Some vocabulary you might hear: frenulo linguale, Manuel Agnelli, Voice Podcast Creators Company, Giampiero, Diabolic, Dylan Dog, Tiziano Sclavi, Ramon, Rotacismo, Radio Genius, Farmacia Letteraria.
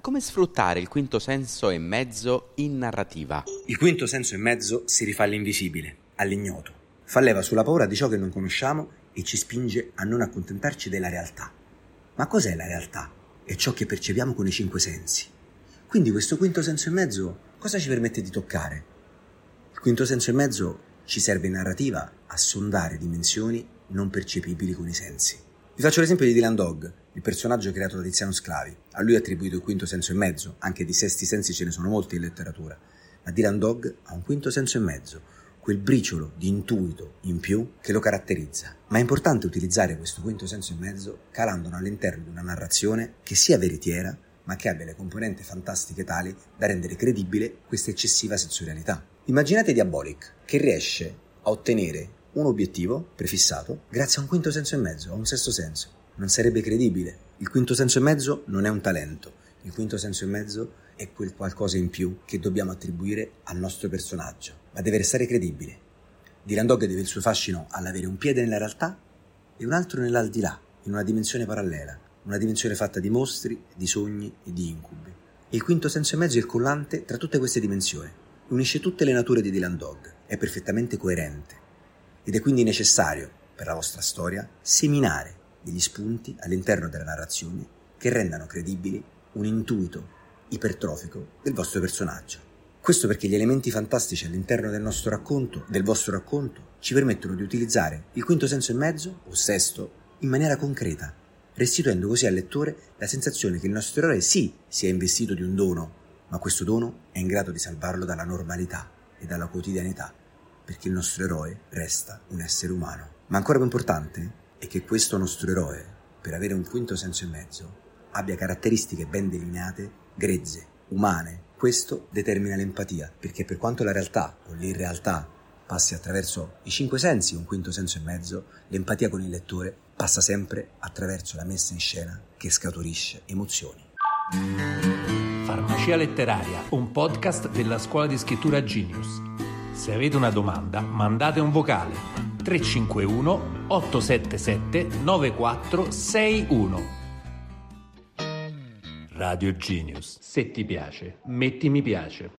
come sfruttare il quinto senso e mezzo in narrativa? Il quinto senso e mezzo si rifà all'invisibile, all'ignoto. Fa leva sulla paura di ciò che non conosciamo e ci spinge a non accontentarci della realtà. Ma cos'è la realtà? È ciò che percepiamo con i cinque sensi. Quindi questo quinto senso e mezzo cosa ci permette di toccare? Il quinto senso e mezzo ci serve in narrativa a sondare dimensioni non percepibili con i sensi. Vi faccio l'esempio di Dylan Dog, il personaggio creato da Tiziano Sclavi. A lui è attribuito il quinto senso e mezzo, anche di sesti sensi ce ne sono molti in letteratura, ma Dylan Dog ha un quinto senso e mezzo, quel briciolo di intuito in più che lo caratterizza. Ma è importante utilizzare questo quinto senso e mezzo calandolo all'interno di una narrazione che sia veritiera, ma che abbia le componenti fantastiche tali da rendere credibile questa eccessiva sensorialità. Immaginate Diabolic, che riesce a ottenere un obiettivo prefissato grazie a un quinto senso e mezzo, a un sesto senso. Non sarebbe credibile. Il quinto senso e mezzo non è un talento. Il quinto senso e mezzo è quel qualcosa in più che dobbiamo attribuire al nostro personaggio, ma deve restare credibile. Dylan Dog deve il suo fascino all'avere un piede nella realtà e un altro nell'aldilà, in una dimensione parallela, una dimensione fatta di mostri, di sogni e di incubi. E il quinto senso e mezzo è il collante tra tutte queste dimensioni. Unisce tutte le nature di Dylan Dog, è perfettamente coerente ed è quindi necessario per la vostra storia seminare degli spunti all'interno della narrazione che rendano credibili un intuito ipertrofico del vostro personaggio. Questo perché gli elementi fantastici all'interno del nostro racconto, del vostro racconto, ci permettono di utilizzare il quinto senso e mezzo, o sesto, in maniera concreta, restituendo così al lettore la sensazione che il nostro eroe sì sia investito di un dono, ma questo dono è in grado di salvarlo dalla normalità e dalla quotidianità, perché il nostro eroe resta un essere umano. Ma ancora più importante è che questo nostro eroe, per avere un quinto senso e mezzo, abbia caratteristiche ben delineate, grezze, umane. Questo determina l'empatia, perché per quanto la realtà o l'irrealtà passi attraverso i cinque sensi, un quinto senso e mezzo, l'empatia con il lettore passa sempre attraverso la messa in scena che scaturisce emozioni. Farmacia Letteraria, un podcast della scuola di scrittura Genius. Se avete una domanda, mandate un vocale. 351 877 9461. Radio Genius. Se ti piace, metti mi piace.